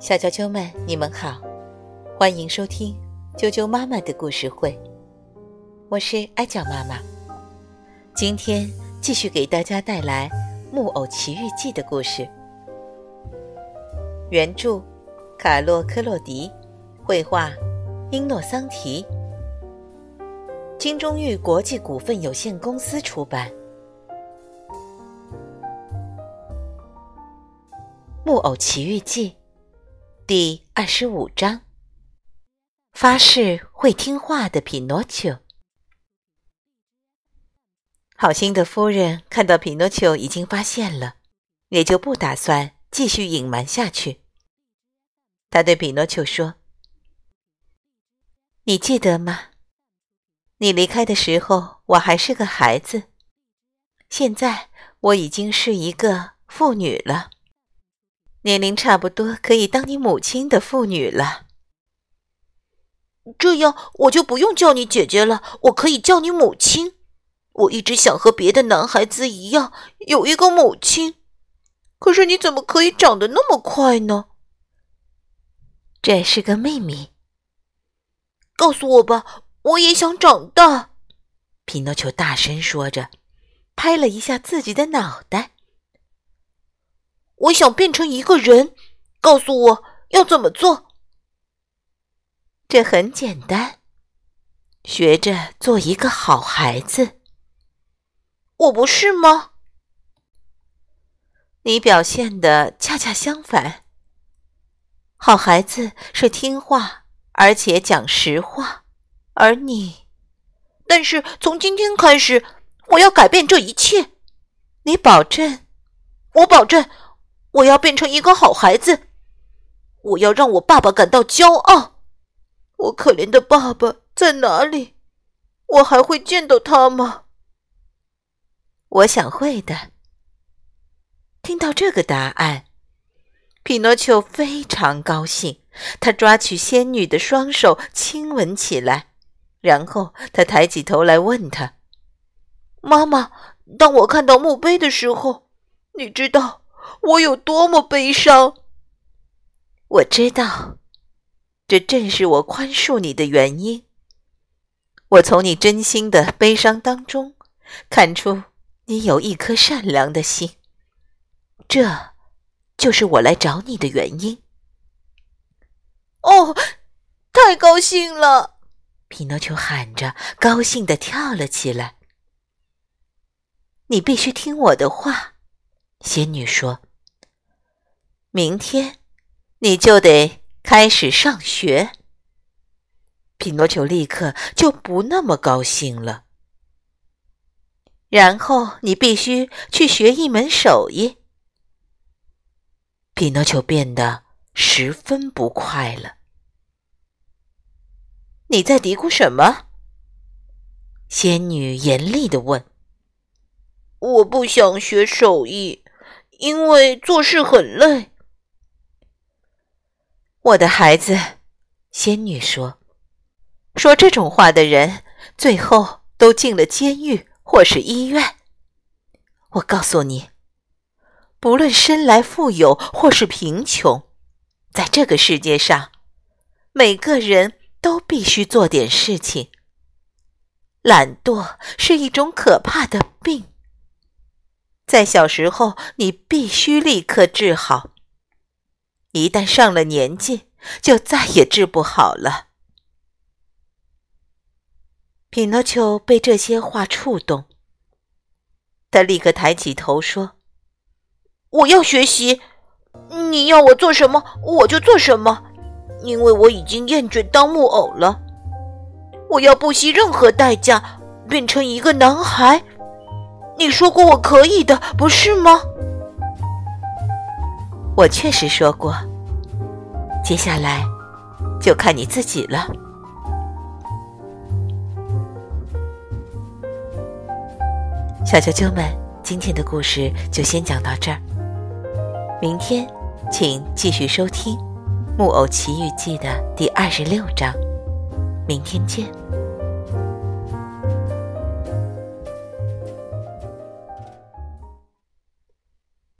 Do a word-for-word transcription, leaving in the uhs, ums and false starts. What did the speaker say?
小啾啾们，你们好，欢迎收听啾啾妈妈的故事会，我是艾酱妈妈。今天继续给大家带来《木偶奇遇记》的故事，原著卡洛科洛迪，绘画英诺桑提，金中玉国际股份有限公司出版。木偶奇遇记第二十五章，发誓会听话的匹诺丘。好心的夫人看到匹诺丘已经发现了，也就不打算继续隐瞒下去。她对匹诺丘说，你记得吗？你离开的时候我还是个孩子，现在我已经是一个妇女了，年龄差不多可以当你母亲的妇女了。这样我就不用叫你姐姐了，我可以叫你母亲。我一直想和别的男孩子一样有一个母亲，可是你怎么可以长得那么快呢？这是个秘密。告诉我吧，我也想长大。匹诺丘大声说着，拍了一下自己的脑袋。我想变成一个人，告诉我要怎么做。这很简单，学着做一个好孩子。我不是吗？你表现的恰恰相反。好孩子是听话，而且讲实话，而你……但是从今天开始，我要改变这一切。你保证？我保证。我要变成一个好孩子，我要让我爸爸感到骄傲。我可怜的爸爸在哪里？我还会见到他吗？我想会的。听到这个答案，匹诺丘非常高兴，他抓取仙女的双手亲吻起来，然后他抬起头来问她：妈妈，当我看到墓碑的时候，你知道我有多么悲伤？我知道，这正是我宽恕你的原因。我从你真心的悲伤当中看出你有一颗善良的心，这就是我来找你的原因。哦，太高兴了！匹诺丘喊着，高兴地跳了起来。你必须听我的话，仙女说，明天你就得开始上学。匹诺丘立刻就不那么高兴了。然后你必须去学一门手艺。匹诺丘变得十分不快了。你在嘀咕什么？仙女严厉地问。我不想学手艺，因为做事很累。我的孩子，仙女说，说这种话的人最后都进了监狱或是医院。我告诉你，不论生来富有或是贫穷，在这个世界上，每个人都必须做点事情。懒惰是一种可怕的病。在小时候，你必须立刻治好。一旦上了年纪，就再也治不好了。匹诺丘被这些话触动，他立刻抬起头说：“我要学习，你要我做什么，我就做什么，因为我已经厌倦当木偶了。我要不惜任何代价，变成一个男孩。”你说过我可以的，不是吗？我确实说过，接下来就看你自己了。小啾啾们，今天的故事就先讲到这儿，明天请继续收听《木偶奇遇记》的第二十六章，明天见。